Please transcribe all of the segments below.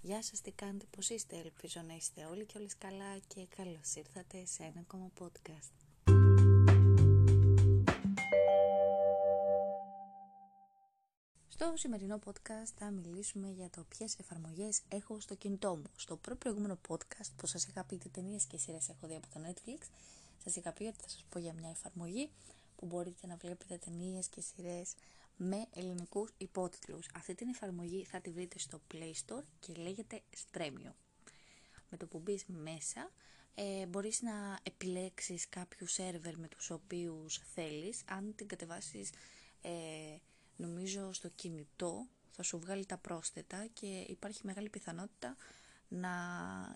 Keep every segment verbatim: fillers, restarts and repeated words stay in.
Γεια σας, τι κάνετε, πώς είστε, ελπίζω να είστε όλοι και όλες καλά και καλώς ήρθατε σε ένα ακόμα podcast. Στο σημερινό podcast θα μιλήσουμε για το ποιες εφαρμογές έχω στο κινητό μου. Στο προηγούμενο podcast που σας είχα πει τι ταινίες και σειρές έχω δει από το Netflix, σας είχα πει ότι θα σας πω για μια εφαρμογή που μπορείτε να βλέπετε ταινίες και σειρές με ελληνικούς υπότιτλους. Αυτή την εφαρμογή θα τη βρείτε στο Play Store και λέγεται Streamio. Με το που μπεις μέσα ε, μπορείς να επιλέξεις κάποιους σερβερ με τους οποίους θέλεις. Αν την κατεβάσεις ε, νομίζω στο κινητό θα σου βγάλει τα πρόσθετα και υπάρχει μεγάλη πιθανότητα να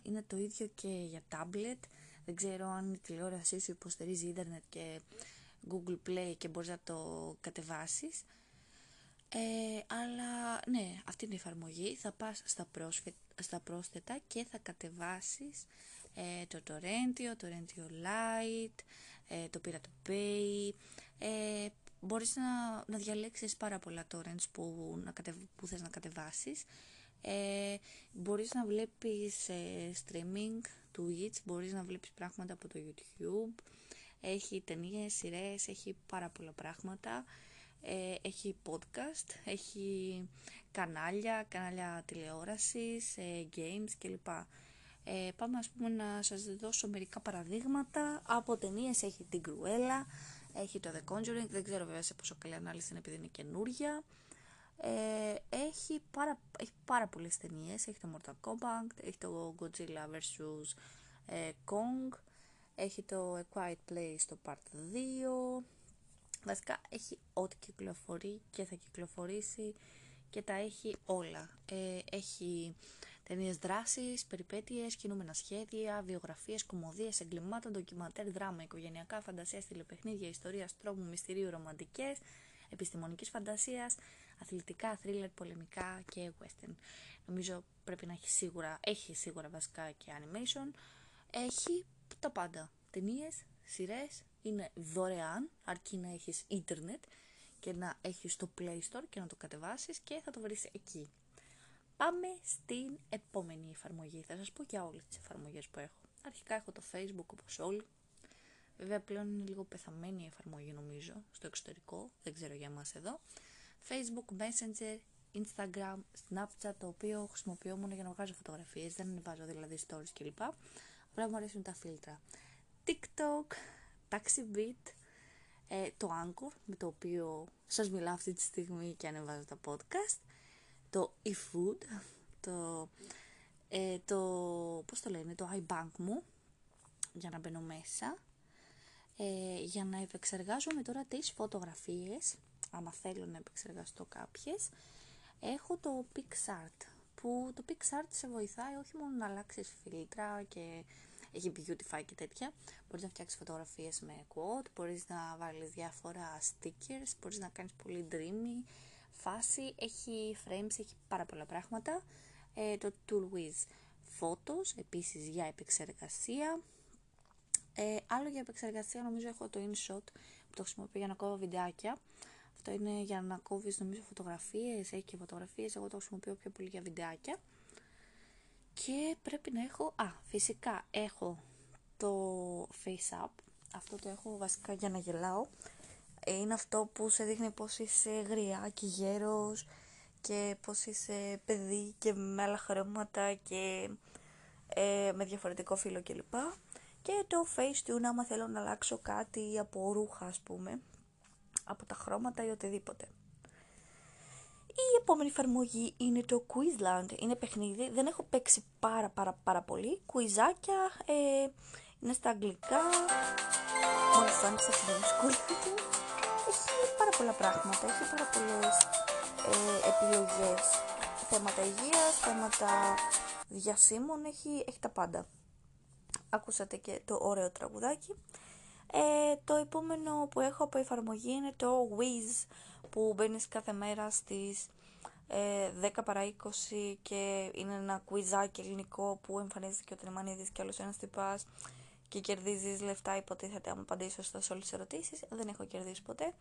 είναι το ίδιο και για τάμπλετ. Δεν ξέρω αν η τηλεόρασή σου υποστηρίζει ίντερνετ και Google Play και μπορείς να το κατεβάσεις. Ε, αλλά ναι, αυτή είναι η εφαρμογή. Θα πας στα, πρόσφε, στα πρόσθετα και θα κατεβάσεις ε, το Torrentio, το Torrentio Lite, ε, το Pirate Bay. Ε, μπορείς να, να διαλέξεις πάρα πολλά torrents που, να κατεβ, που θες να κατεβάσεις. Ε, μπορείς να βλέπεις ε, streaming, Twitch, μπορείς να βλέπεις πράγματα από το YouTube. Έχει ταινίες, σειρές, έχει πάρα πολλά πράγματα. Έχει podcast, έχει κανάλια, κανάλια τηλεόρασης, games κλπ. Ε, πάμε ας πούμε να σας δώσω μερικά παραδείγματα. Από ταινίες έχει την Cruella, έχει το The Conjuring, δεν ξέρω βέβαια σε πόσο καλή ανάλυση είναι επειδή είναι καινούρια. Ε, έχει, πάρα, έχει πάρα πολλές ταινίες, έχει το Mortal Kombat, έχει το Godzilla versus. Kong, έχει το A Quiet Place στο Part δύο. Βασικά έχει ό,τι κυκλοφορεί και θα κυκλοφορήσει και τα έχει όλα. Ε, έχει ταινίες δράσης, περιπέτειες, κινούμενα σχέδια, βιογραφίες, κωμωδίες, εγκλημάτων, ντοκιμαντέρ, δράμα, οικογενειακά, φαντασίας, τηλεπαιχνίδια, ιστορίας, τρόμου, μυστηρίου, ρομαντικές, επιστημονικής φαντασίας, αθλητικά, θρίλερ, πολεμικά και western. Νομίζω πρέπει να έχει σίγουρα, έχει σίγουρα βασικά και animation. Έχει τα πάντα. Ταινίες, σειρές, είναι δωρεάν, αρκεί να έχεις ίντερνετ και να έχεις το Play Store και να το κατεβάσεις και θα το βρεις εκεί. Πάμε στην επόμενη εφαρμογή. Θα σας πω για όλες τις εφαρμογές που έχω. Αρχικά έχω το Facebook όπως όλοι. Βέβαια πλέον είναι λίγο πεθαμένη η εφαρμογή νομίζω στο εξωτερικό, δεν ξέρω για εμάς εδώ. Facebook, Messenger, Instagram, Snapchat, το οποίο χρησιμοποιώ μόνο για να βγάζω φωτογραφίες, δεν βάζω δηλαδή stories κλπ. Απλά μου αρέσουν τα φίλτρα. TikTok, Taxi Beat, ε, το Anchor με το οποίο σας μιλάω αυτή τη στιγμή και ανεβάζω τα podcast, το eFood, το, ε, το πώς το λένε, το iBank μου για να μπαίνω μέσα, ε, για να επεξεργάζομαι τώρα τις φωτογραφίες, άμα θέλω να επεξεργαστώ κάποιες. Έχω το PixArt, που το PixArt σε βοηθάει όχι μόνο να αλλάξεις φίλτρα και έχει beautify και τέτοια. Μπορείς να φτιάξεις φωτογραφίες με quote, μπορείς να βάλεις διάφορα stickers, μπορείς να κάνεις πολύ dreamy φάση. Έχει frames, έχει πάρα πολλά πράγματα. Ε, το tool Whiz photos, επίσης για επεξεργασία. Ε, άλλο για επεξεργασία νομίζω έχω το in-shot που το χρησιμοποιώ για να κόβω βιντεάκια. Αυτό είναι για να κόβεις νομίζω φωτογραφίες, έχει και φωτογραφίες, εγώ το χρησιμοποιώ πιο πολύ για βιντεάκια. Και πρέπει να έχω, α, φυσικά έχω το Face Up, αυτό το έχω βασικά για να γελάω. Είναι αυτό που σε δείχνει πως είσαι γριά και γέρος και πως είσαι παιδί και με άλλα χρώματα και ε, με διαφορετικό φύλλο κλπ. Και το Face Tune άμα θέλω να αλλάξω κάτι από ρούχα ας πούμε, από τα χρώματα ή οτιδήποτε. Η επόμενη εφαρμογή είναι το Quizland, είναι παιχνίδι, δεν έχω παίξει πάρα πάρα πάρα πολύ, κουιζάκια, ε, είναι στα αγγλικά, μόλις άνοιξα την δυσκολία του, έχει πάρα πολλά πράγματα, έχει πάρα πολλές ε, επιλογές, θέματα υγείας, θέματα διασύμων, έχει, έχει τα πάντα. Ακούσατε και το ωραίο τραγουδάκι. Ε, το επόμενο που έχω από εφαρμογή είναι το Whiz, που μπαίνεις κάθε μέρα στις ε, δέκα παρά είκοσι και είναι ένα κουιζάκι ελληνικό που εμφανίζεται και ο Τριμανίδης και άλλος ένας τυπάς και κερδίζεις λεφτά υποτίθεται άμα απαντήσεις σωστά σε όλες τις ερωτήσεις. Δεν έχω κερδίσει ποτέ,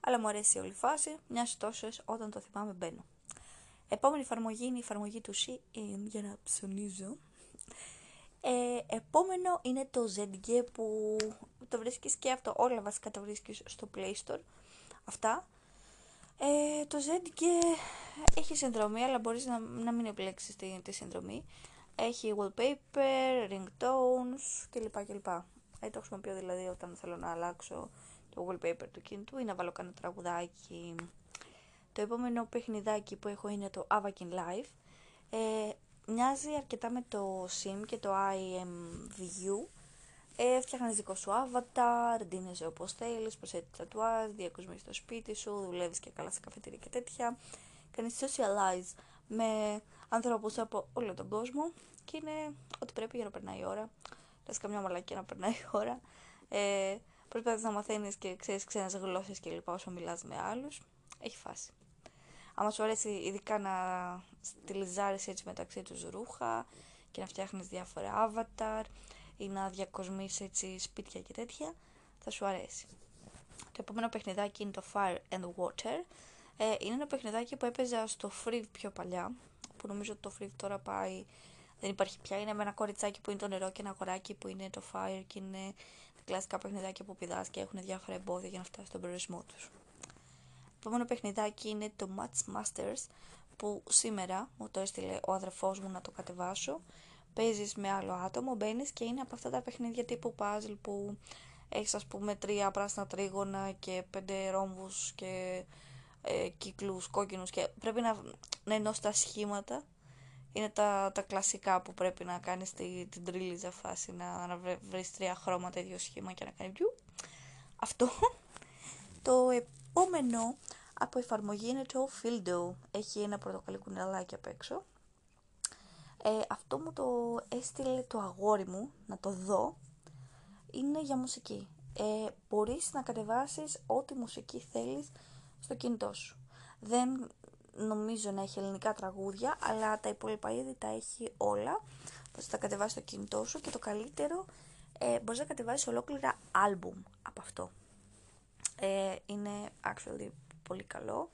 αλλά μου αρέσει όλη η φάση, μιας τόσες όταν το θυμάμαι μπαίνω. Επόμενη εφαρμογή είναι η εφαρμογή του Shein για να ψωνίζω. Ε, επόμενο είναι το Zedge που το βρίσκεις και αυτό, όλα βασικά τα βρίσκεις στο Play Store. Αυτά. Ε, το Zedge έχει συνδρομή, αλλά μπορείς να, να μην επιλέξεις τη, τη συνδρομή. Έχει wallpaper, ringtones κλπ. κλπ. Ε, το χρησιμοποιώ δηλαδή όταν θέλω να αλλάξω το wallpaper του κινητού ή να βάλω κανένα τραγουδάκι. Το επόμενο παιχνιδάκι που έχω είναι το Avakin Life. Ε, μοιάζει αρκετά με το Sim και το I M View. Ε, φτιάχνεις δικό σου avatar, ντύνεσαι όπως θέλεις, προσθέτεις τατουάζ, διακοσμείς στο σπίτι σου, δουλεύεις και καλά σε καφετήρια και τέτοια. Κάνεις socialize με ανθρώπους από όλο τον κόσμο και είναι ό,τι πρέπει για να περνάει η ώρα. Λες καμιά μαλακία να περνάει η ώρα. Ε, Προσπαθείς να μαθαίνεις και ξέρεις ξένες γλώσσες και λοιπά όσο μιλάς με άλλους. Έχει φάση. Άμα σου αρέσει ειδικά να στυλιζάρεις έτσι μεταξύ τους ρούχα και να φτιάχνεις διάφορα avatar ή να διακοσμείς έτσι σπίτια και τέτοια, θα σου αρέσει. Το επόμενο παιχνιδάκι είναι το Fire and Water. Ε, είναι ένα παιχνιδάκι που έπαιζα στο Friv πιο παλιά, που νομίζω ότι το Friv τώρα πάει, δεν υπάρχει πια. Είναι με ένα κοριτσάκι που είναι το νερό και ένα αγοράκι που είναι το Fire και είναι τα κλασικά παιχνιδάκια που πηδάς και έχουν διάφορα εμπόδια για να φτάσεις στον προορισμό τους. Το επόμενο παιχνιδάκι είναι το Match Masters, που σήμερα μου το έστειλε ο αδερφός μου να το κατεβάσω. Παίζεις με άλλο άτομο, μπαίνεις και είναι από αυτά τα παιχνίδια τύπου puzzle που έχεις ας πούμε τρία πράσινα τρίγωνα και πέντε ρόμβους και ε, κύκλους κόκκινους και πρέπει να, να ενώσεις τα σχήματα. Είναι τα, τα κλασικά που πρέπει να κάνεις τη, την τρίλιζα φάση, να, να βρεις τρία χρώματα, ίδιο σχήμα και να κάνεις βιου. Αυτό. Το επόμενο από εφαρμογή είναι το Fildo. Έχει ένα πορτοκαλί κουνελάκι απ' έξω. Ε, αυτό μου το έστειλε το αγόρι μου, να το δω. Είναι για μουσική. Ε, μπορείς να κατεβάσεις ό,τι μουσική θέλεις στο κινητό σου. Δεν νομίζω να έχει ελληνικά τραγούδια, αλλά τα υπόλοιπα ήδη τα έχει όλα. Μπορείς να τα κατεβάσεις στο κινητό σου και το καλύτερο, ε, μπορείς να κατεβάσεις ολόκληρα άλμπουμ από αυτό. Ε, είναι actually πολύ καλό.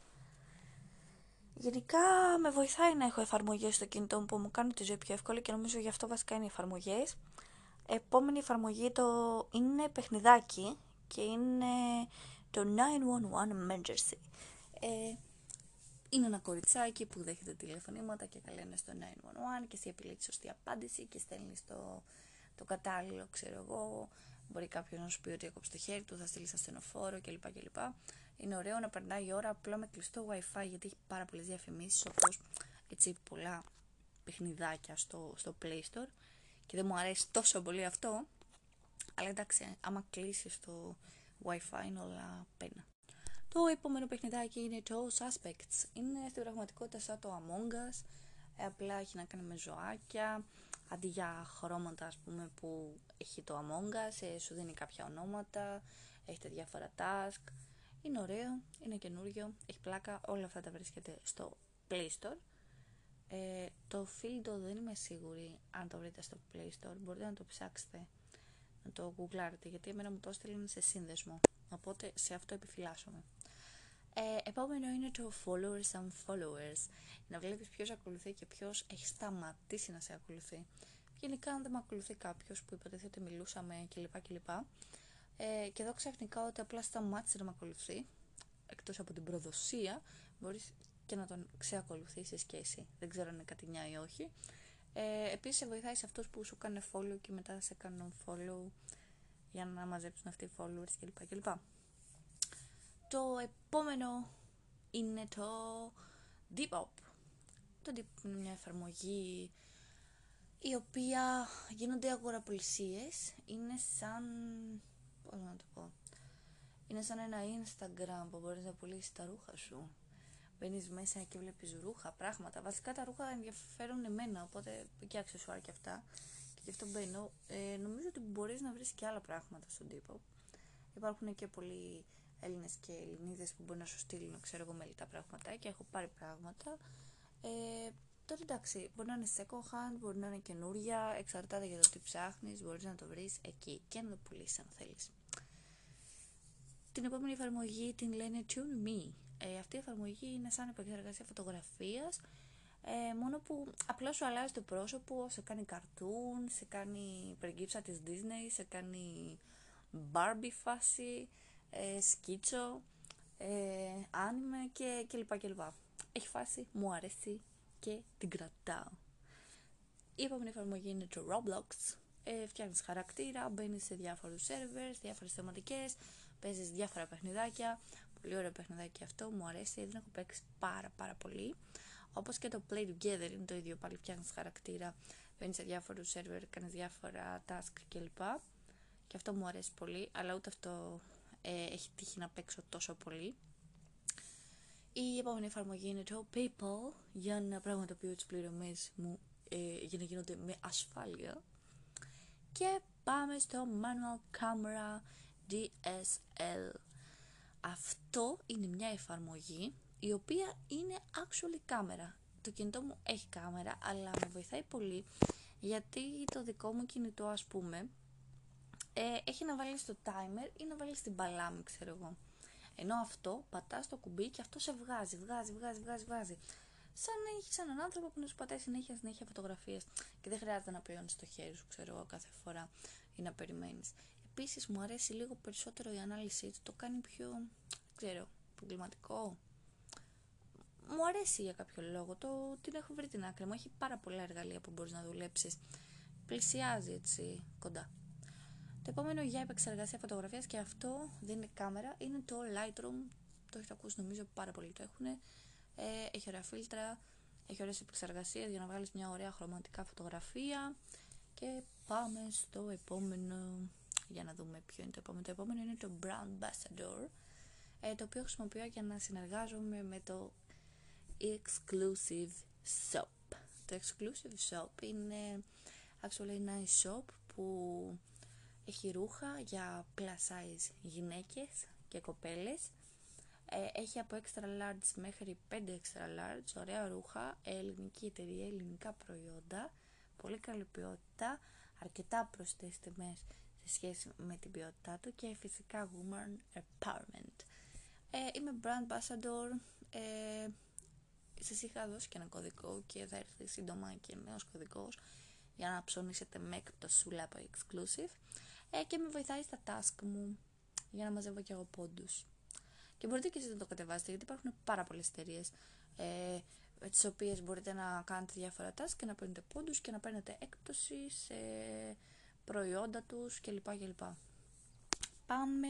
Γενικά με βοηθάει να έχω εφαρμογές στο κινητό μου που μου κάνουν τη ζωή πιο εύκολη και νομίζω γι' αυτό βασικά είναι οι εφαρμογές. Επόμενη εφαρμογή το... είναι παιχνιδάκι και είναι το εννιά ένα ένα Emergency. Ε, είναι ένα κοριτσάκι που δέχεται τηλεφωνήματα και καλένε στο εννιά ένα ένα και εσύ επιλέγεις σωστή απάντηση και στέλνεις το, το κατάλληλο, ξέρω εγώ. Μπορεί κάποιος να σου πει ότι έκοψε το χέρι του, θα στείλεις ασθενοφόρο κλπ. κλπ. Είναι ωραίο να περνάει η ώρα απλά με κλειστό Wi-Fi γιατί έχει πάρα πολλές διαφημίσεις όπως έτσι πολλά παιχνιδάκια στο, στο Play Store και δεν μου αρέσει τόσο πολύ αυτό, αλλά εντάξει, άμα κλείσεις το Wi-Fi είναι όλα πένα. Το επόμενο παιχνιδάκι είναι το Suspects. Είναι στην πραγματικότητα σαν το Among Us, απλά έχει να κάνει με ζωάκια. Αντί για χρώματα ας πούμε που έχει το Among Us, σου δίνει κάποια ονόματα, έχετε διάφορα task. Είναι ωραίο, είναι καινούριο, έχει πλάκα, όλα αυτά τα βρίσκεται στο Play Store. Ε, το Fildo δεν είμαι σίγουρη αν το βρείτε στο Play Store, μπορείτε να το ψάξετε, να το γκουγκλάρετε, γιατί εμένα μου το έστειλε σε σύνδεσμο, οπότε σε αυτό επιφυλάσσομαι. Ε, επόμενο είναι το Followers and Followers, να βλέπεις ποιος ακολουθεί και ποιος έχει σταματήσει να σε ακολουθεί. Γενικά αν δεν με ακολουθεί κάποιος που υποτίθεται μιλούσαμε κλπ. κλπ. Ε, και εδώ ξαφνικά ότι απλά σταμάτησε να με ακολουθεί, εκτός από την προδοσία, μπορείς και να τον ξεακολουθήσεις και εσύ. Δεν ξέρω αν είναι κάτι νιά ή όχι. Ε, επίσης σε βοηθάει σε αυτούς που σου κάνουν follow και μετά σε κάνουν follow για να μαζέψουν αυτοί οι followers κλπ. κλπ. Το επόμενο είναι το Depop. Το Depop είναι μια εφαρμογή η οποία γίνονται αγοραπολισίες. Είναι σαν... πώς να το πω... είναι σαν ένα Instagram που μπορείς να πουλήσεις τα ρούχα σου. Μπαίνεις μέσα και βλέπεις ρούχα, πράγματα. Βασικά τα ρούχα ενδιαφέρουν εμένα, οπότε και αξεσουάρ και αυτά. Και γι' αυτό μπαίνω. Ε, νομίζω ότι μπορείς να βρεις και άλλα πράγματα στο Depop. Υπάρχουν και πολλοί Έλληνες και Ελληνίδες που μπορεί να σου στείλουν, ξέρω εγώ, μελιτά πράγματα και έχω πάρει πράγματα. Ε, τώρα εντάξει, μπορεί να είναι second hand, μπορεί να είναι καινούρια, εξαρτάται για το τι ψάχνεις, μπορείς να το βρεις εκεί και να το πουλήσεις αν θέλεις. Την επόμενη εφαρμογή την λένε Tune Me. Ε, αυτή η εφαρμογή είναι σαν επεξεργασία φωτογραφίας ε, μόνο που απλώς σου αλλάζει το πρόσωπο, σε κάνει καρτούν, σε κάνει περγκύψα της Disney, σε κάνει Barbie φάση, ε, σκίτσο, ε, άνιμε και κλπ. κλπ. Έχει φάση, μου αρέσει και την κρατάω. Η επόμενη εφαρμογή είναι το Roblox. Ε, φτιάχνεις χαρακτήρα, μπαίνεις σε διάφορους servers, διάφορες θεματικές, παίζεις διάφορα παιχνιδάκια. Πολύ ωραίο παιχνιδάκι αυτό, μου αρέσει, δεν έχω παίξει πάρα πάρα πολύ. Όπως και το Play Together είναι το ίδιο, πάλι φτιάχνεις χαρακτήρα, μπαίνεις σε διάφορους server, κάνεις διάφορα task κλπ. Και αυτό μου αρέσει πολύ, αλλά ούτε αυτό ε, έχει τύχει να παίξω τόσο πολύ. Η επόμενη εφαρμογή είναι το PayPal, για να πραγματοποιώ τις πληρωμές μου ε, για να γίνονται με ασφάλεια. Και πάμε στο Manual Camera ντι ες ελ. Αυτό είναι μια εφαρμογή η οποία είναι actually κάμερα. Το κινητό μου έχει κάμερα, αλλά με βοηθάει πολύ γιατί το δικό μου κινητό, ας πούμε, ε, έχει να βάλει στο timer ή να βάλει στην παλάμη, ξέρω εγώ. Ενώ αυτό πατάς το κουμπί και αυτό σε βγάζει, βγάζει, βγάζει, βγάζει, βγάζει. Σαν να έχεις έναν άνθρωπο που να σου πατάει συνέχεια, συνέχεια φωτογραφίες και δεν χρειάζεται να πληρώνεις το χέρι σου, ξέρω εγώ, κάθε φορά ή να περιμένεις. Επίσης μου αρέσει λίγο περισσότερο η ανάλυση του, το κάνει πιο, ξέρω, επαγγελματικό. Μου αρέσει για κάποιο λόγο, το, την έχω βρει την άκρη μου, έχει πάρα πολλά εργαλεία που μπορείς να δουλέψεις. Πλησιάζει έτσι κοντά. Το επόμενο για επεξεργασία φωτογραφίας, και αυτό δεν είναι κάμερα, είναι το Lightroom. Το έχετε ακούσει νομίζω, πάρα πολύ το έχουν. Ε, έχει ωραία φίλτρα, έχει ωραίες επεξεργασίες για να βγάλεις μια ωραία χρωματικά φωτογραφία. Και πάμε στο επόμενο, για να δούμε ποιο είναι το επόμενο. Το επόμενο είναι το Brand Ambassador, ε, το οποίο χρησιμοποιώ για να συνεργάζομαι με το Exclusive Shop. Το Exclusive Shop είναι actually ένα shop που έχει ρούχα για plus size γυναίκες και κοπέλες. Ε, έχει από extra large μέχρι πέντε extra large, ωραία ρούχα, ελληνική εταιρεία, ελληνικά προϊόντα, πολύ καλή ποιότητα, αρκετά προσιτές τιμές σε σχέση με την ποιότητά του και φυσικά Woman Empowerment. Ε, είμαι Brand Ambassador, ε, σας είχα δώσει και ένα κωδικό και θα έρθει σύντομα και νέος κωδικός για να ψωνίσετε με έκπτωση σούλα από Exclusive. Ε, και με βοηθάει στα task μου για να μαζεύω και εγώ πόντους. Και μπορείτε και εσείς να το κατεβάσετε γιατί υπάρχουν πάρα πολλές εταιρείες ε, με τις οποίες μπορείτε να κάνετε διάφορα task και να παίρνετε πόντους και να παίρνετε έκπτωση σε προϊόντα τους κλπ. κλπ. Πάμε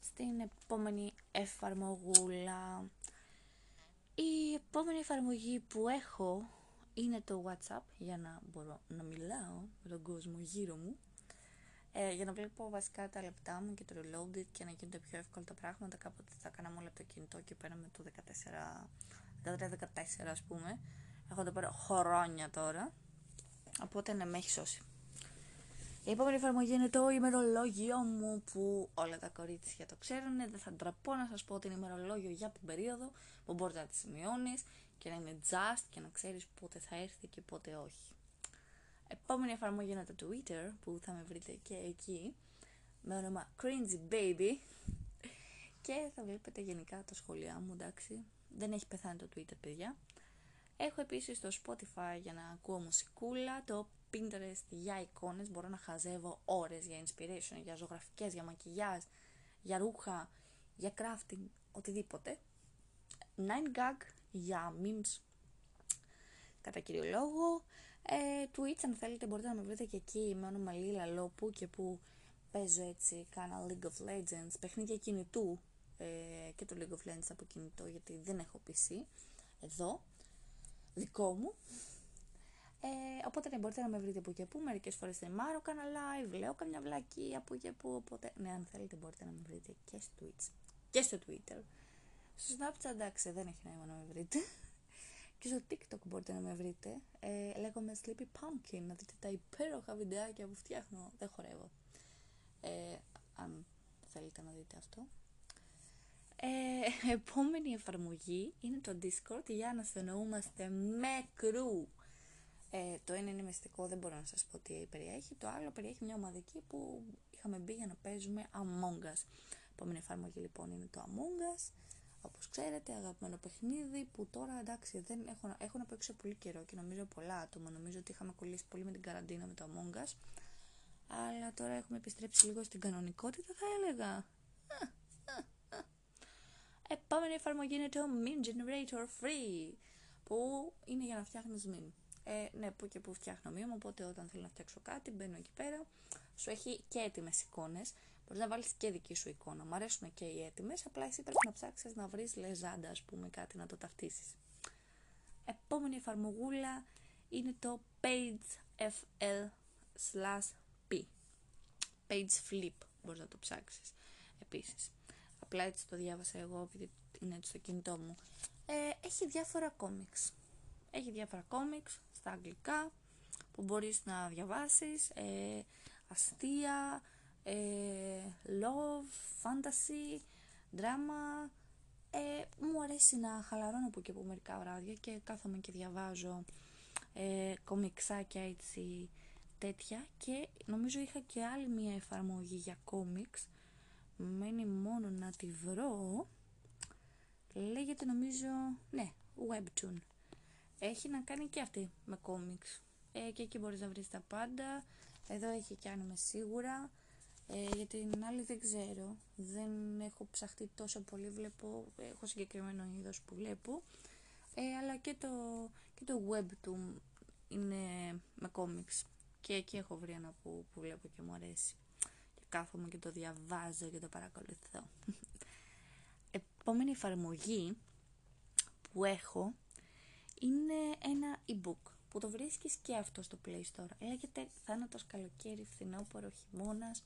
στην επόμενη εφαρμογούλα. Η επόμενη εφαρμογή που έχω είναι το WhatsApp, για να μπορώ να μιλάω με τον κόσμο γύρω μου. Ε, για να βλέπω βασικά τα λεπτά μου και το reloaded και να γίνονται πιο εύκολα τα πράγματα. Κάποτε θα κάναμε όλα από το κινητό και πέραμε το δεκατέσσερα δεκατρία δεκατέσσερα ας πούμε. Έχω το πέρα χρόνια τώρα. Οπότε ναι, με έχει σώσει. Η επόμενη εφαρμογή είναι το ημερολόγιο μου, που όλα τα κορίτσια το ξέρουν. Δεν θα ντραπώ να σας πω την ημερολόγιο για την περίοδο που μπορείς να τη σημειώνεις και να είναι just και να ξέρεις πότε θα έρθει και πότε όχι. Επόμενη εφαρμογή είναι το Twitter, που θα με βρείτε και εκεί με όνομα Cringy Baby και θα βλέπετε γενικά τα σχόλιά μου, εντάξει, δεν έχει πεθάνει το Twitter παιδιά. Έχω επίσης το Spotify για να ακούω μουσικούλα, το Pinterest για εικόνες, μπορώ να χαζεύω ώρες για inspiration, για ζωγραφικές, για μακιγιάζ, για ρούχα, για crafting, οτιδήποτε. nine gag για memes κατά κύριο λόγο. Ε, Twitch, αν θέλετε μπορείτε να με βρείτε και εκεί με όνομα Λίλα Λόπου, και που παίζω έτσι, κάνω League of Legends, παιχνίδια κινητού, ε, και το League of Legends από κινητό γιατί δεν έχω πι σι εδώ, δικό μου. Ε, οπότε ναι, μπορείτε να με βρείτε που και που, μερικές φορές τριμάρω, κάνα live, λέω καμιά βλακία που και που, οπότε ναι, αν θέλετε μπορείτε να με βρείτε και στο Twitch και στο Twitter. Στο Snapchat εντάξει δεν έχει νόημα να με βρείτε. Και στο TikTok μπορείτε να με βρείτε, ε, λέγομαι Sleepy Pumpkin, να δείτε τα υπέροχα βιντεάκια που φτιάχνω, δεν χορεύω, ε, αν θέλετε να δείτε αυτό. Ε, επόμενη εφαρμογή είναι το Discord, για να συνεννοούμαστε με κρου. Ε, το ένα είναι μυστικό, δεν μπορώ να σας πω τι περιέχει, το άλλο περιέχει μια ομαδική που είχαμε μπει για να παίζουμε Among Us. Επόμενη εφαρμογή λοιπόν είναι το Among Us, όπως ξέρετε, αγαπημένο παιχνίδι που τώρα εντάξει δεν έχω, έχω να παίξω πολύ καιρό και νομίζω πολλά άτομα. Νομίζω ότι είχαμε κολλήσει πολύ με την καραντίνα με το Among Us. Αλλά τώρα έχουμε επιστρέψει λίγο στην κανονικότητα, θα έλεγα. Επόμενη εφαρμογή είναι το Meme Generator Free, που είναι για να φτιάχνεις meme. Ε, ναι, που και που φτιάχνω meme, οπότε όταν θέλω να φτιάξω κάτι μπαίνω εκεί πέρα. Σου έχει και έτοιμες εικόνες. Μπορείς να βάλεις και δική σου εικόνα. Μ' αρέσουν και οι έτοιμες, απλά εσύ πρέπει να ψάξεις να βρεις λεζάντα, ας πούμε, κάτι να το ταυτίσεις. Επόμενη εφαρμογούλα είναι το PageFL/P. Page Flip μπορείς να το ψάξεις επίσης. Απλά έτσι το διάβασα εγώ, επειδή είναι στο κινητό μου. Ε, έχει διάφορα κόμιξ. Έχει διάφορα κόμιξ στα αγγλικά που μπορείς να διαβάσεις. Ε, αστεία, ε, love, fantasy, drama. Ε, μου αρέσει να χαλαρώνω που και που μερικά βράδια και κάθομαι και διαβάζω ε, κομιξάκια έτσι τέτοια. Και νομίζω είχα και άλλη μία εφαρμογή για κόμιξ. Μένει μόνο να τη βρω. Λέγεται νομίζω, ναι, webtoon. Έχει να κάνει και αυτή με κόμιξ. Ε, και εκεί μπορείς να βρεις τα πάντα. Εδώ έχει και άνιμε σίγουρα. Ε, για την άλλη δεν ξέρω. Δεν έχω ψαχτεί τόσο πολύ. Βλέπω, έχω συγκεκριμένο είδος που βλέπω. Ε, αλλά και το, και το webtoon είναι με κόμιξ. Και εκεί έχω βρει ένα που, που βλέπω και μου αρέσει. Κάθομαι και το διαβάζω και το παρακολουθώ. Επόμενη εφαρμογή που έχω είναι ένα e-book που το βρίσκεις και αυτό στο Play Store. Λέγεται Θάνατος καλοκαίρι, φθινόπωρο, χειμώνας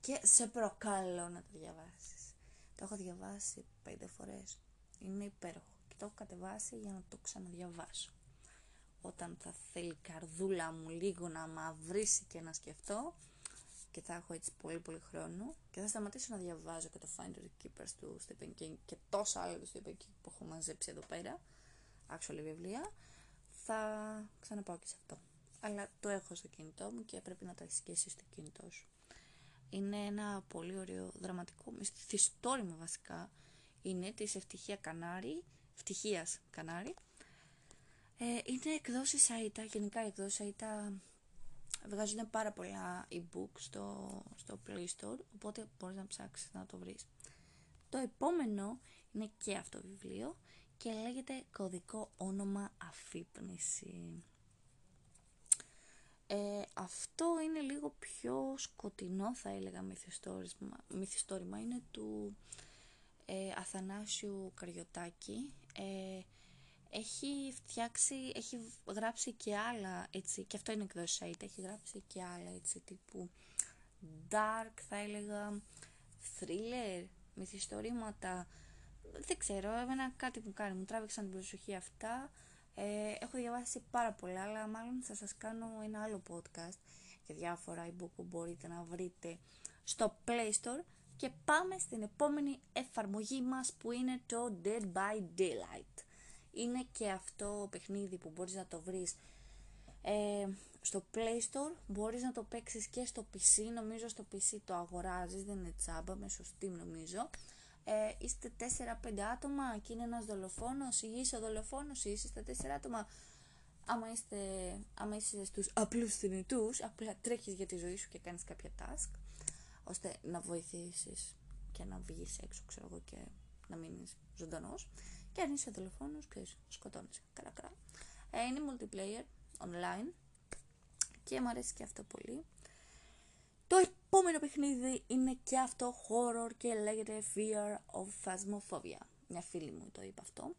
και σε προκαλώ να το διαβάσεις. Το έχω διαβάσει πέντε φορές. Είναι υπέροχο και το έχω κατεβάσει για να το ξαναδιαβάσω. Όταν θα θέλει η καρδούλα μου λίγο να μαυρίσει και να σκεφτώ, και θα έχω έτσι πολύ πολύ χρόνο και θα σταματήσω να διαβάζω και το Finders Keepers του Stephen King και τόσα άλλα του Stephen King που έχω μαζέψει εδώ πέρα, actual βιβλία, θα ξαναπάω και σε αυτό. Αλλά το έχω στο κινητό μου και πρέπει να το έχεις και εσύ στο κινητό σου. Είναι ένα πολύ ωραίο δραματικό μυθιστόρημα βασικά. Είναι της Ευτυχία Κανάρη, Ευτυχίας Κανάρη. Ε, είναι εκδόσεις Σαΐτα, γενικά εκδόσεις Σαΐτα. Βγάζουν πάρα πολλά e-book στο, στο Play Store, οπότε μπορείς να ψάξεις να το βρεις. Το επόμενο είναι και αυτό βιβλίο και λέγεται Κωδικό όνομα αφύπνιση. Ε, αυτό είναι λίγο πιο σκοτεινό θα έλεγα μυθιστόρημα. Είναι του ε, Αθανάσιου Καριωτάκη. Ε, Έχει φτιάξει, έχει γράψει και άλλα, έτσι, και αυτό είναι εκδόση Σαΐτα, έχει γράψει και άλλα, έτσι, τύπου dark, θα έλεγα, thriller, μυθιστορήματα, δεν ξέρω, εμένα κάτι που κάνει, μου τράβηξαν την προσοχή αυτά, ε, έχω διαβάσει πάρα πολλά, αλλά μάλλον θα σας κάνω ένα άλλο podcast για διάφορα ebook που μπορείτε να βρείτε στο Play Store. Και πάμε στην επόμενη εφαρμογή μας που είναι το Dead by Daylight. Είναι και αυτό παιχνίδι που μπορείς να το βρεις ε, στο Play Store, μπορείς να το παίξεις και στο πι σι, νομίζω στο πι σι το αγοράζεις, δεν είναι τσάμπα, με σωστή νομίζω. Ε, είστε τέσσερα πέντε άτομα και είναι ένας δολοφόνος, ή είσαι ο δολοφόνος, ή είστε τέσσερα άτομα. Άμα είστε, άμα είστε στους απλούς θνητούς, απλά τρέχεις για τη ζωή σου και κάνεις κάποια task, ώστε να βοηθήσεις και να βγεις έξω, ξέρω εγώ, και να μείνεις ζωντανός. Και αν είσαι δολοφόνος και σκοτώνεσαι, καλά καλά. Ε, είναι multiplayer, online και μου αρέσει και αυτό πολύ. Το επόμενο παιχνίδι είναι και αυτό horror και λέγεται Fear of Phasmophobia. Μια φίλη μου το είπε αυτό.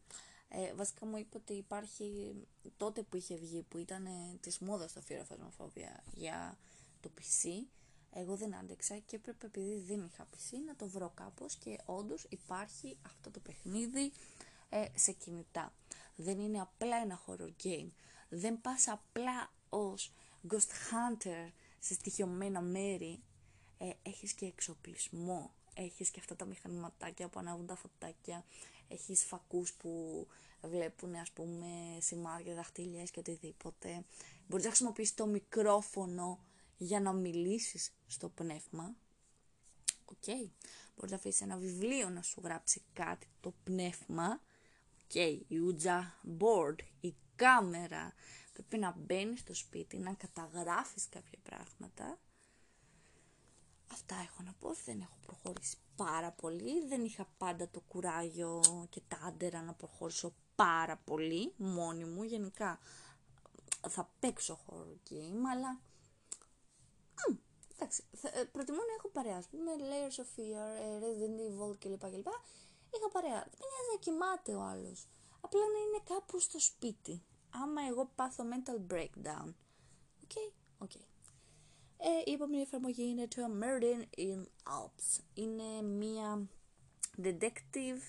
Ε, βασικά μου είπε ότι υπάρχει τότε που είχε βγει, που ήταν ε, της μόδας το Fear of Phasmophobia για το πι σι. Εγώ δεν άντεξα και έπρεπε, επειδή δεν είχα πι σι, να το βρω κάπως και όντως υπάρχει αυτό το παιχνίδι σε κινητά. Δεν είναι απλά ένα horror game. Δεν πας απλά ως ghost hunter σε στοιχειωμένα μέρη. Ε, έχεις και εξοπλισμό. Έχεις και αυτά τα μηχανηματάκια που ανάβουν τα φωτάκια. Έχεις φακούς που βλέπουν, ας πούμε, σημάδια, δαχτυλιές και οτιδήποτε. Μπορείς να χρησιμοποιήσεις το μικρόφωνο για να μιλήσεις στο πνεύμα. Οκ. Okay. Μπορείς να αφήσεις ένα βιβλίο να σου γράψει κάτι το πνεύμα. Οκ. Okay. Η ούτζα board, η κάμερα. Πρέπει να μπαίνεις στο σπίτι, να καταγράφεις κάποια πράγματα. Αυτά έχω να πω. Δεν έχω προχωρήσει πάρα πολύ. Δεν είχα πάντα το κουράγιο και τα άντερα να προχωρήσω πάρα πολύ μόνη μου. Γενικά θα παίξω horror game, αλλά... Μ, εντάξει, προτιμώ να έχω παρέα. Με Layers of Fear, Resident Evil κλπ. κλπ. Είχα παρέα. Δεν μοιάζει να κοιμάται ο άλλος. Απλά να είναι κάπου στο σπίτι. Άμα εγώ πάθω mental breakdown. Οκ, okay, οκ. Okay. Ε, η επόμενη εφαρμογή είναι το Murder in Alps. Είναι μία detective,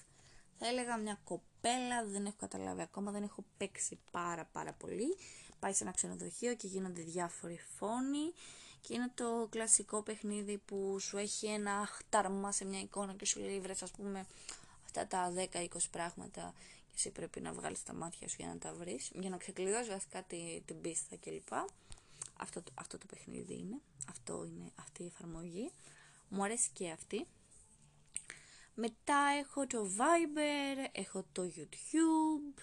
θα έλεγα μια κοπέλα, δεν έχω καταλάβει ακόμα, δεν έχω παίξει πάρα πάρα πολύ. Πάει σε ένα ξενοδοχείο και γίνονται διάφοροι φόνοι και είναι το κλασικό παιχνίδι που σου έχει ένα χτάρμα σε μια εικόνα και σου λέει βρες ας πούμε αυτά τα δέκα είκοσι πράγματα και εσύ πρέπει να βγάλεις τα μάτια σου για να τα βρεις, για να ξεκλειδώσεις βασικά την, την πίστα κλπ. Αυτό, αυτό το παιχνίδι είναι, αυτό είναι αυτή η εφαρμογή, μου αρέσει και αυτή. Μετά έχω το Viber, έχω το YouTube,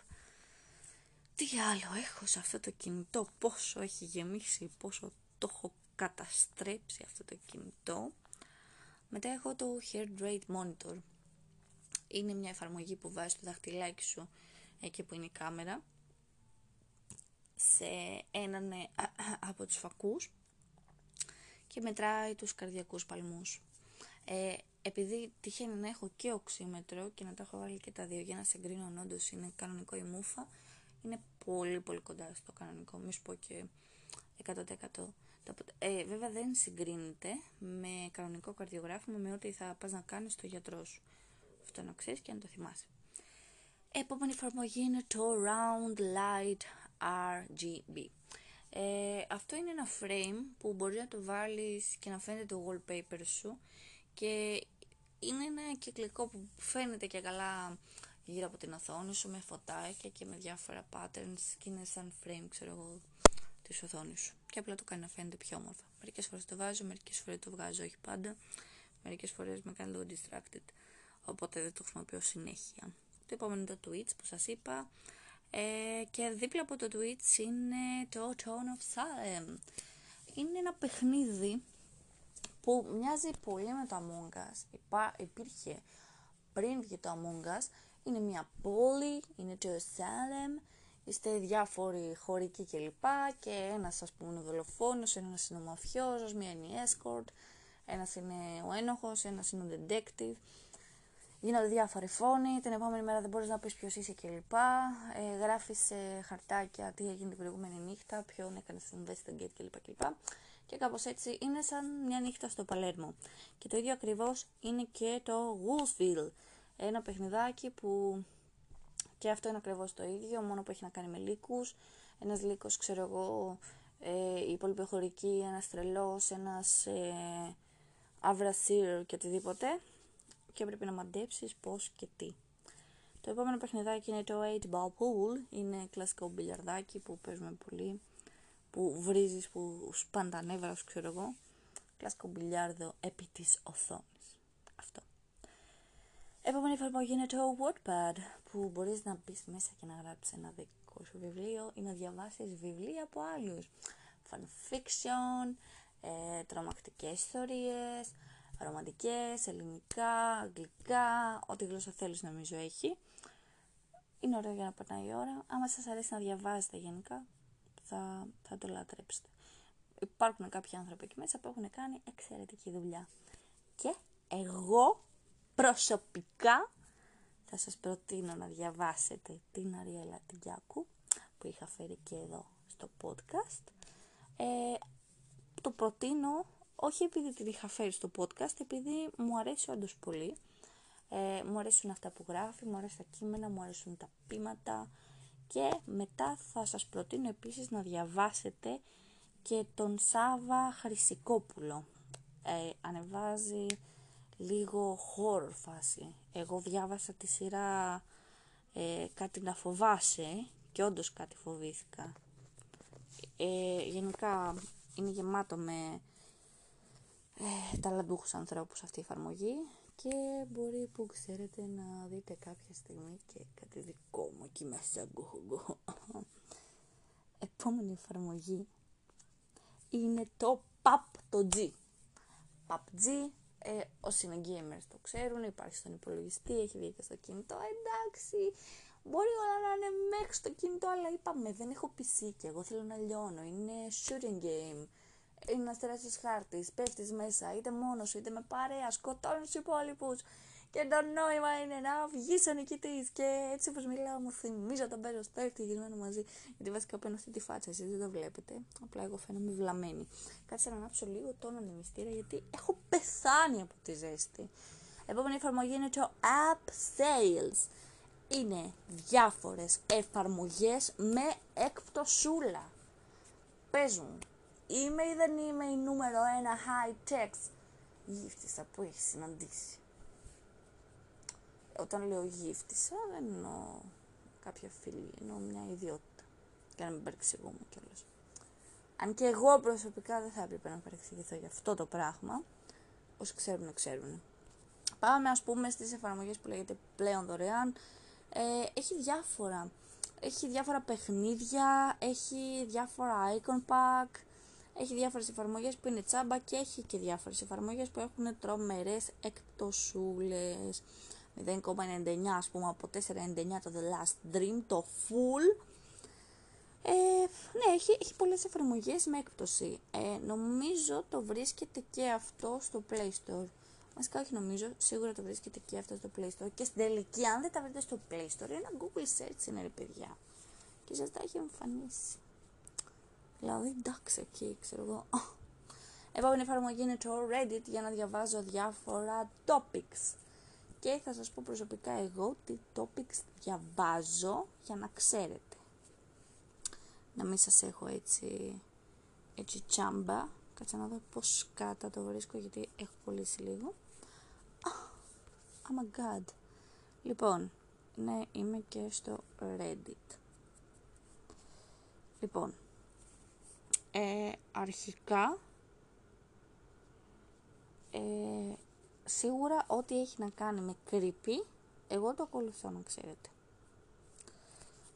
τι άλλο έχω σε αυτό το κινητό, πόσο έχει γεμίσει, πόσο το έχω καταστρέψει αυτό το κινητό. Μετά έχω το Heart Rate Monitor, είναι μια εφαρμογή που βάζεις το δαχτυλάκι σου εκεί που είναι η κάμερα σε έναν από τους φακούς και μετράει τους καρδιακούς παλμούς. Ε, επειδή τυχαίνει να έχω και οξύμετρο και να τα έχω βάλει και τα δύο για να συγκρίνω αν όντως είναι κανονικό η μούφα, είναι πολύ πολύ κοντά στο κανονικό, μη σου πω και εκατό τοις εκατό. Ε, βέβαια δεν συγκρίνεται με κανονικό καρδιογράφημα, με ό,τι θα πας να κάνεις στο γιατρό σου. Αυτό να ξέρεις και να το θυμάσαι. Επόμενη εφαρμογή είναι το Round Light αρ τζι μπι. Ε, αυτό είναι ένα frame που μπορείς να το βάλεις και να φαίνεται το wallpaper σου και είναι ένα κυκλικό που φαίνεται και καλά γύρω από την οθόνη σου με φωτάκια και με διάφορα patterns και είναι σαν frame, ξέρω εγώ, της οθόνης σου και απλά το κάνει να φαίνεται πιο όμορφα. Μερικές φορές το βάζω, μερικές φορές το βγάζω, όχι πάντα, μερικές φορές με κάνω λίγο distracted, οπότε δεν το χρησιμοποιώ συνέχεια. Το επόμενο είναι το Twitch που σας είπα. Ε, και δίπλα από το Twitch είναι το Tone of Salem. Είναι ένα παιχνίδι που μοιάζει πολύ με το Among Us. Υπά, υπήρχε πριν βγει το Among Us. Είναι μια πόλη, είναι το Salem. Είστε διάφοροι χωρικοί κλπ. Και ένας ας πούμε δολοφόνος, ένας είναι ο μαφιόζος, μία είναι η escort, ένας είναι ο ένοχος, ένας είναι ο detective. Γίνονται διάφοροι φόνοι, την επόμενη μέρα δεν μπορείς να πεις ποιος είσαι κλπ. Ε, γράφεις σε χαρτάκια τι έγινε την προηγούμενη νύχτα, ποιον έκανες investigate κλπ. κλπ. Και κάπως έτσι είναι σαν μια νύχτα στο Παλέρμο. Και το ίδιο ακριβώς είναι και το Wolfville. Ένα παιχνιδάκι που και αυτό είναι ακριβώς το ίδιο, μόνο που έχει να κάνει με λύκους. Ένας λύκος, ξέρω εγώ, ε, η πολυπεχωρική, ένας τρελός, ένας ε, αυρασύρ και οτιδήποτε. Και πρέπει να μαντέψεις πώς και τι. Το επόμενο παιχνιδάκι είναι το eight ball pool. Είναι κλασικό μπιλιαρδάκι που παίζουμε πολύ. Που βρίζεις, που σπάνε τα νεύρα σου, ξέρω εγώ. Κλασικό μπιλιάρδο επί της οθόνης. Αυτό. Επόμενη εφαρμογή είναι το Wattpad. Που μπορείς να μπεις μέσα και να γράψεις ένα δικό σου βιβλίο ή να διαβάσεις βιβλία από άλλους. Fanfiction, ε, τρομακτικές ιστορίες, ρομαντικές, ελληνικά, αγγλικά, ό,τι γλώσσα θέλεις νομίζω έχει. Είναι ωραίο για να περνάει η ώρα. Άμα σας αρέσει να διαβάζετε γενικά, θα, θα το λατρέψετε. Υπάρχουν κάποιοι άνθρωποι εκεί μέσα που έχουν κάνει εξαιρετική δουλειά. Και εγώ προσωπικά θα σας προτείνω να διαβάσετε την Αριέλα Τιγκιάκου, που είχα φέρει και εδώ στο podcast. Ε, το προτείνω... Όχι επειδή την είχα φέρει στο podcast, επειδή μου αρέσει όντως πολύ. Ε, μου αρέσουν αυτά που γράφει, μου αρέσουν τα κείμενα, μου αρέσουν τα ποίηματα. Και μετά θα σας προτείνω επίσης να διαβάσετε και τον Σάβα Χρυσικόπουλο. Ε, ανεβάζει λίγο horror φάση. Εγώ διάβασα τη σειρά ε, «Κάτι να φοβάσαι» και όντως κάτι φοβήθηκα. Ε, γενικά είναι γεμάτο με... ε, ταλαντούχους ανθρώπους αυτή η εφαρμογή και μπορεί που ξέρετε να δείτε κάποια στιγμή και κάτι δικό μου εκεί μέσα. Επόμενη εφαρμογή είναι το πι γιου μπι τζι. πι γιου μπι τζι, ε, όσοι είναι gamers το ξέρουν, υπάρχει στον υπολογιστή, έχει βγει και στο κινητό, εντάξει. Μπορεί όλα να είναι μέχρι στο κινητό, αλλά είπαμε, δεν έχω πι σι και εγώ θέλω να λιώνω. Είναι shooting game. Είναι ένας τεράστιος χάρτης. Πέφτεις μέσα, είτε μόνος σου είτε με παρέα. Σκοτώνεις τους υπόλοιπους. Και το νόημα είναι να βγεις ο νικητής. Και έτσι όπως μιλάω, μου θυμίζω τον παίζω στο έρθει γυρμένο μαζί. Γιατί βασικά παίρνω αυτή τη φάτσα. Εσείς δεν το βλέπετε. Απλά εγώ φαίνομαι βλαμμένη. Κάτσε να ανάψω λίγο τον ανεμιστήρα γιατί έχω πεθάνει από τη ζέστη. Επόμενη εφαρμογή είναι το App Sales. Είναι διάφορες εφαρμογές με εκπτωσούλα. Παίζουν. Είμαι ή δεν είμαι η νούμερο ένα high tech γύφτισσα που έχει συναντήσει. Όταν λέω γύφτισσα δεν εννοώ κάποια φίλη, εννοώ μια ιδιότητα. Για να μην παρεξηγούμε κιόλας. Αν και εγώ προσωπικά δεν θα έπρεπε να παρεξηγηθώ για αυτό το πράγμα. Όσοι ξέρουν, ξέρουν. Πάμε ας πούμε στις εφαρμογές που λέγεται πλέον δωρεάν. Ε, έχει διάφορα. Έχει διάφορα παιχνίδια, έχει διάφορα icon pack, έχει διάφορες εφαρμογές που είναι τσάμπα και έχει και διάφορες εφαρμογές που έχουν τρομερές εκπτωσούλες. μηδέν κόμμα ενενήντα εννιά ας πούμε από τέσσερα κόμμα ενενήντα εννιά το The Last Dream, το Full. Ε, ναι, έχει, έχει πολλές εφαρμογές με έκπτωση. Ε, νομίζω το βρίσκεται και αυτό στο Play Store. Βασικά όχι νομίζω, σίγουρα το βρίσκεται και αυτό στο Play Store. Και στην τελική, αν δεν τα βρείτε στο Play Store, ένα Google search είναι ρε παιδιά. Και σας τα έχει εμφανίσει. Δηλαδή εντάξει εκεί, ξέρω εγώ. Επόμενη εφαρμογή είναι το Reddit για να διαβάζω διάφορα topics. Και θα σας πω προσωπικά εγώ τι topics διαβάζω για να ξέρετε. Να μην σας έχω έτσι, έτσι τσάμπα. Κάτσε να δω πως κάτω το βρίσκω γιατί έχω κολλήσει λίγο. Oh my god. Λοιπόν, ναι, είμαι και στο Reddit. Λοιπόν, ε, αρχικά, ε, σίγουρα ό,τι έχει να κάνει με creepy, εγώ το ακολουθώ να ξέρετε.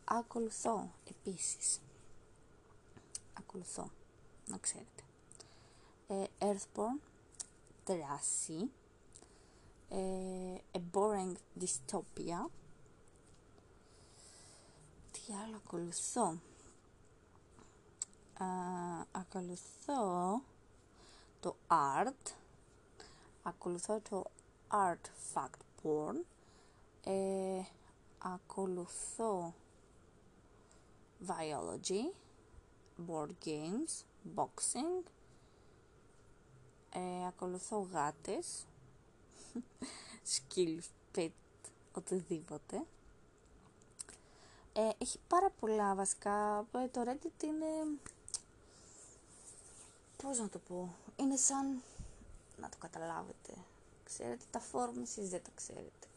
Ακολουθώ επίσης. Ακολουθώ να ξέρετε. Earthborn, Terasi, ε, A Boring Dystopia. Τι άλλο ακολουθώ? Α, ακολουθώ το Art. Ακολουθώ το Art Fact Porn. Ε, ακολουθώ Biology, Board Games, Boxing. Ε, ακολουθώ γάτες, σκύλους, pet, οτιδήποτε. Ε, έχει πάρα πολλά βασικά. Ε, το Reddit είναι, πώς να το πω, είναι σαν, να το καταλάβετε, ξέρετε τα φόρουμ εσείς δεν τα ξέρετε.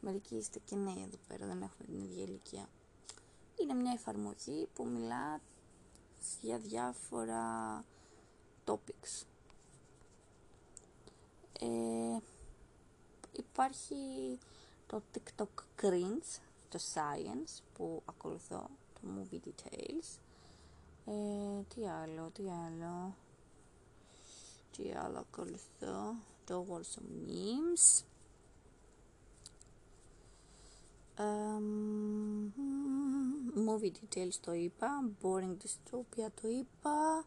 Μερικοί είστε και νέοι εδώ πέρα, δεν έχουμε την ίδια ηλικία. Είναι μια εφαρμογή που μιλά για διάφορα topics. Ε, υπάρχει το TikTok Cringe, το Science που ακολουθώ, το Movie Details. Ε, τι άλλο, τι άλλο, τι άλλο ακολουθώ, το Wars of Memes. Ε, movie Details το είπα, Boring Dystopia το είπα,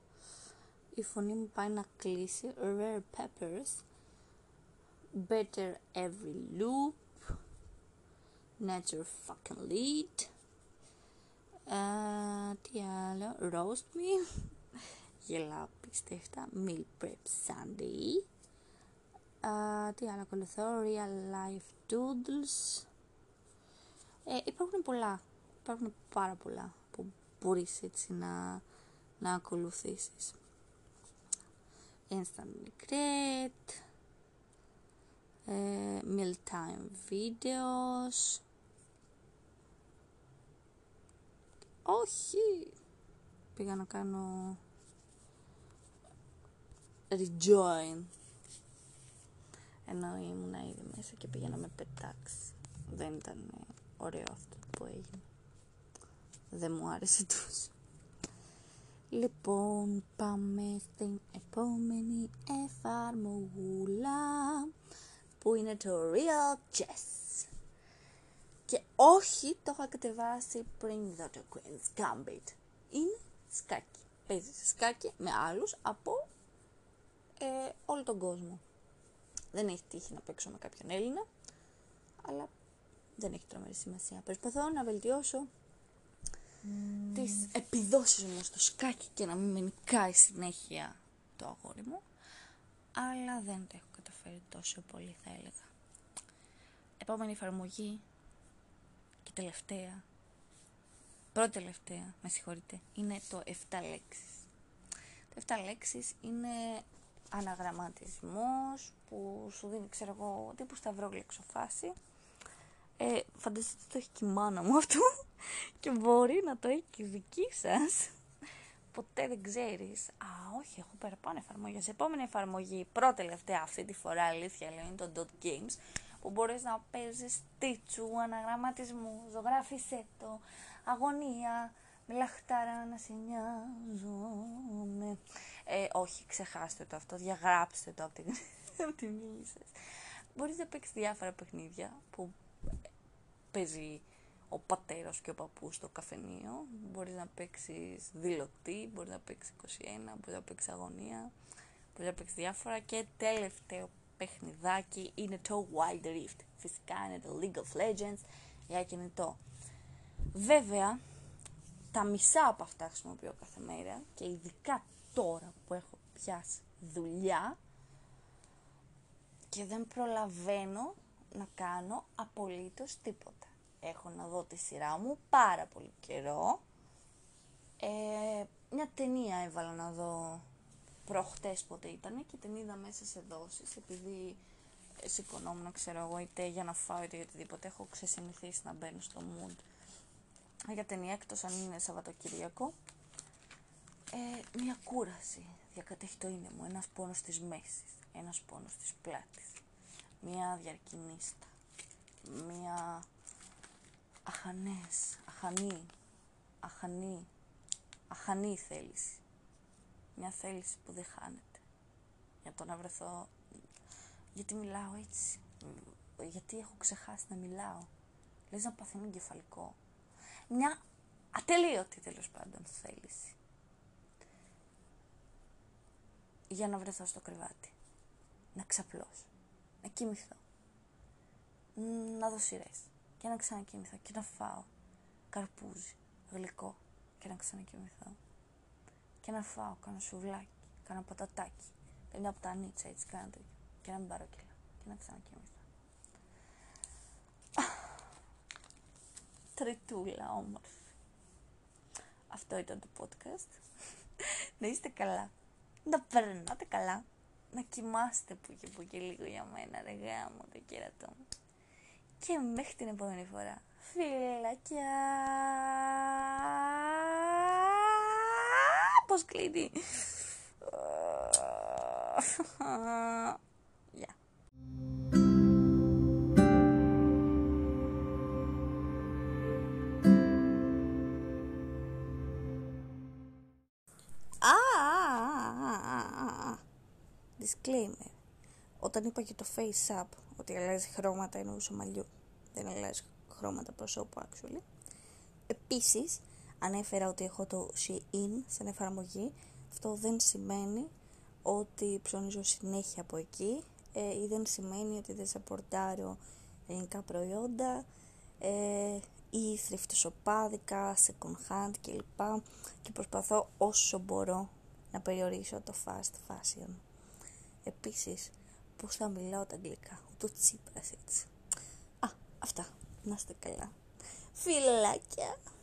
η φωνή μου πάει να κλείσει, Rare Peppers. Better Every Loop, Nature Fucking Lead, uh, τι άλλο, Roast Me, γελάω πιστεύτα, Meal Prep Sunday, uh, τι άλλο ακολουθώ, Real Life Doodles. ε, υπάρχουν πολλά, υπάρχουν πάρα πολλά που μπορείς έτσι να, να ακολουθήσεις. Instant Regret, Uh, mealtime videos. Όχι! Πήγα να κάνω rejoin ενώ ήμουν ήδη μέσα και πήγα να με πετάξει. Δεν ήταν ωραίο αυτό που έγινε. Δεν μου άρεσε τόσο. Λοιπόν, πάμε στην επόμενη εφαρμογούλα που είναι το Real Chess. Και όχι, το είχα κατεβάσει πριν δω το Queen's Gambit. Είναι σκάκι. Παίζει σκάκι με άλλους από ε, όλο τον κόσμο. Δεν έχει τύχει να παίξω με κάποιον Έλληνα, αλλά δεν έχει τρομερή σημασία. Προσπαθώ να βελτιώσω mm. τις επιδόσεις μου στο σκάκι και να μην με νικάει συνέχεια το αγόρι μου, αλλά δεν το έχω καταφέρει τόσο πολύ, θα έλεγα. Επόμενη εφαρμογή και τελευταία, πρώτη τελευταία, με συγχωρείτε, είναι το εφτά λέξεις. Το εφτά λέξεις είναι αναγραμματισμός που σου δίνει, ξέρω εγώ, τύπου σταυρόλεξο φάση. Ε, φανταστείτε το έχει και η μάνα μου αυτό και μπορεί να το έχει και η δική σας. Ποτέ δεν ξέρεις. Α, όχι, έχω παραπάνω εφαρμογές. Επόμενη εφαρμογή, πρώτη τελευταία αυτή τη φορά, αλήθεια λέω, είναι το Dot Games, που μπορείς να παίζεις τίτσου, αναγραμματισμού, ζωγράφισέ το, αγωνία, με λαχτάρα να σε νοιάζομαι. Ε, όχι, ξεχάστε το αυτό, διαγράψτε το από την, από την μύλη σας. Μπορείς να παίξεις διάφορα παιχνίδια που παίζει ο πατέρας και ο παππούς στο καφενείο. Μπορείς να παίξεις δηλωτή, μπορείς να παίξεις είκοσι ένα, μπορείς να παίξεις αγωνία, μπορείς να παίξεις διάφορα. Και τελευταίο παιχνιδάκι είναι το Wild Rift. Φυσικά είναι το League of Legends για κινητό. Βέβαια, τα μισά από αυτά χρησιμοποιώ κάθε μέρα και ειδικά τώρα που έχω πιάσει δουλειά και δεν προλαβαίνω να κάνω απολύτως τίποτα. Έχω να δω τη σειρά μου πάρα πολύ καιρό. Ε, μια ταινία έβαλα να δω προχτές πότε ήταν και την είδα μέσα σε δόσεις, επειδή σηκωνόμουν, ξέρω εγώ, είτε για να φάω είτε για οτιδήποτε. Έχω ξεσυνηθίσει να μπαίνω στο mood για ταινία, εκτός αν είναι Σαββατοκύριακο. Ε, μια κούραση διακατέχει το είναι μου, ένας πόνος της μέσης, ένας πόνος της πλάτης, μια διαρκινίστα, μια αχανές, αχανή, αχανή, αχανή θέληση. Μια θέληση που δεν χάνεται. Για το να βρεθώ, γιατί μιλάω έτσι, γιατί έχω ξεχάσει να μιλάω. Λες να παθαίνω εγκεφαλικό. Μια ατελείωτη, τέλος πάντων, θέληση. Για να βρεθώ στο κρεβάτι. Να ξαπλώσω. Να κοιμηθώ. Να δω σειρές. Και να ξανακοιμηθώ. Και να φάω καρπούζι, γλυκό. Και να ξανακοιμηθώ. Και να φάω κάνα σουβλάκι, κάνα πατατάκι. Ένα από τα νίτσα έτσι, κάνα τέτοιο. Και να μην πάρω κιλά. Και να ξανακοιμηθώ. Τριτούλα όμορφη. Αυτό ήταν το podcast. Να είστε καλά. Να περνάτε καλά. Να κοιμάστε που και που και λίγο για μένα, ρε γάμο το κέρατό μου. Και μέχρι την επόμενη φορά. Φιλάκια. Πώς κλείνει. Γεια. Disclaimer. Όταν είπα για το Face Up ότι αλλάζει χρώματα εννοούσα μαλλιού. Δεν αλλάζει χρώματα προσώπου, actually. Επίσης, ανέφερα ότι έχω το Shein σαν εφαρμογή. Αυτό δεν σημαίνει ότι ψωνίζω συνέχεια από εκεί ε, ή δεν σημαίνει ότι δεν σαπορτάρω ελληνικά προϊόντα ε, ή θρυφτοσοπάδικα, second hand κλπ. Και προσπαθώ όσο μπορώ να περιορίσω το fast fashion. Επίσης, πώς θα μιλάω τα αγγλικά, το Τσίπρας έτσι. Α, αυτά, να είστε καλά. Φιλάκια!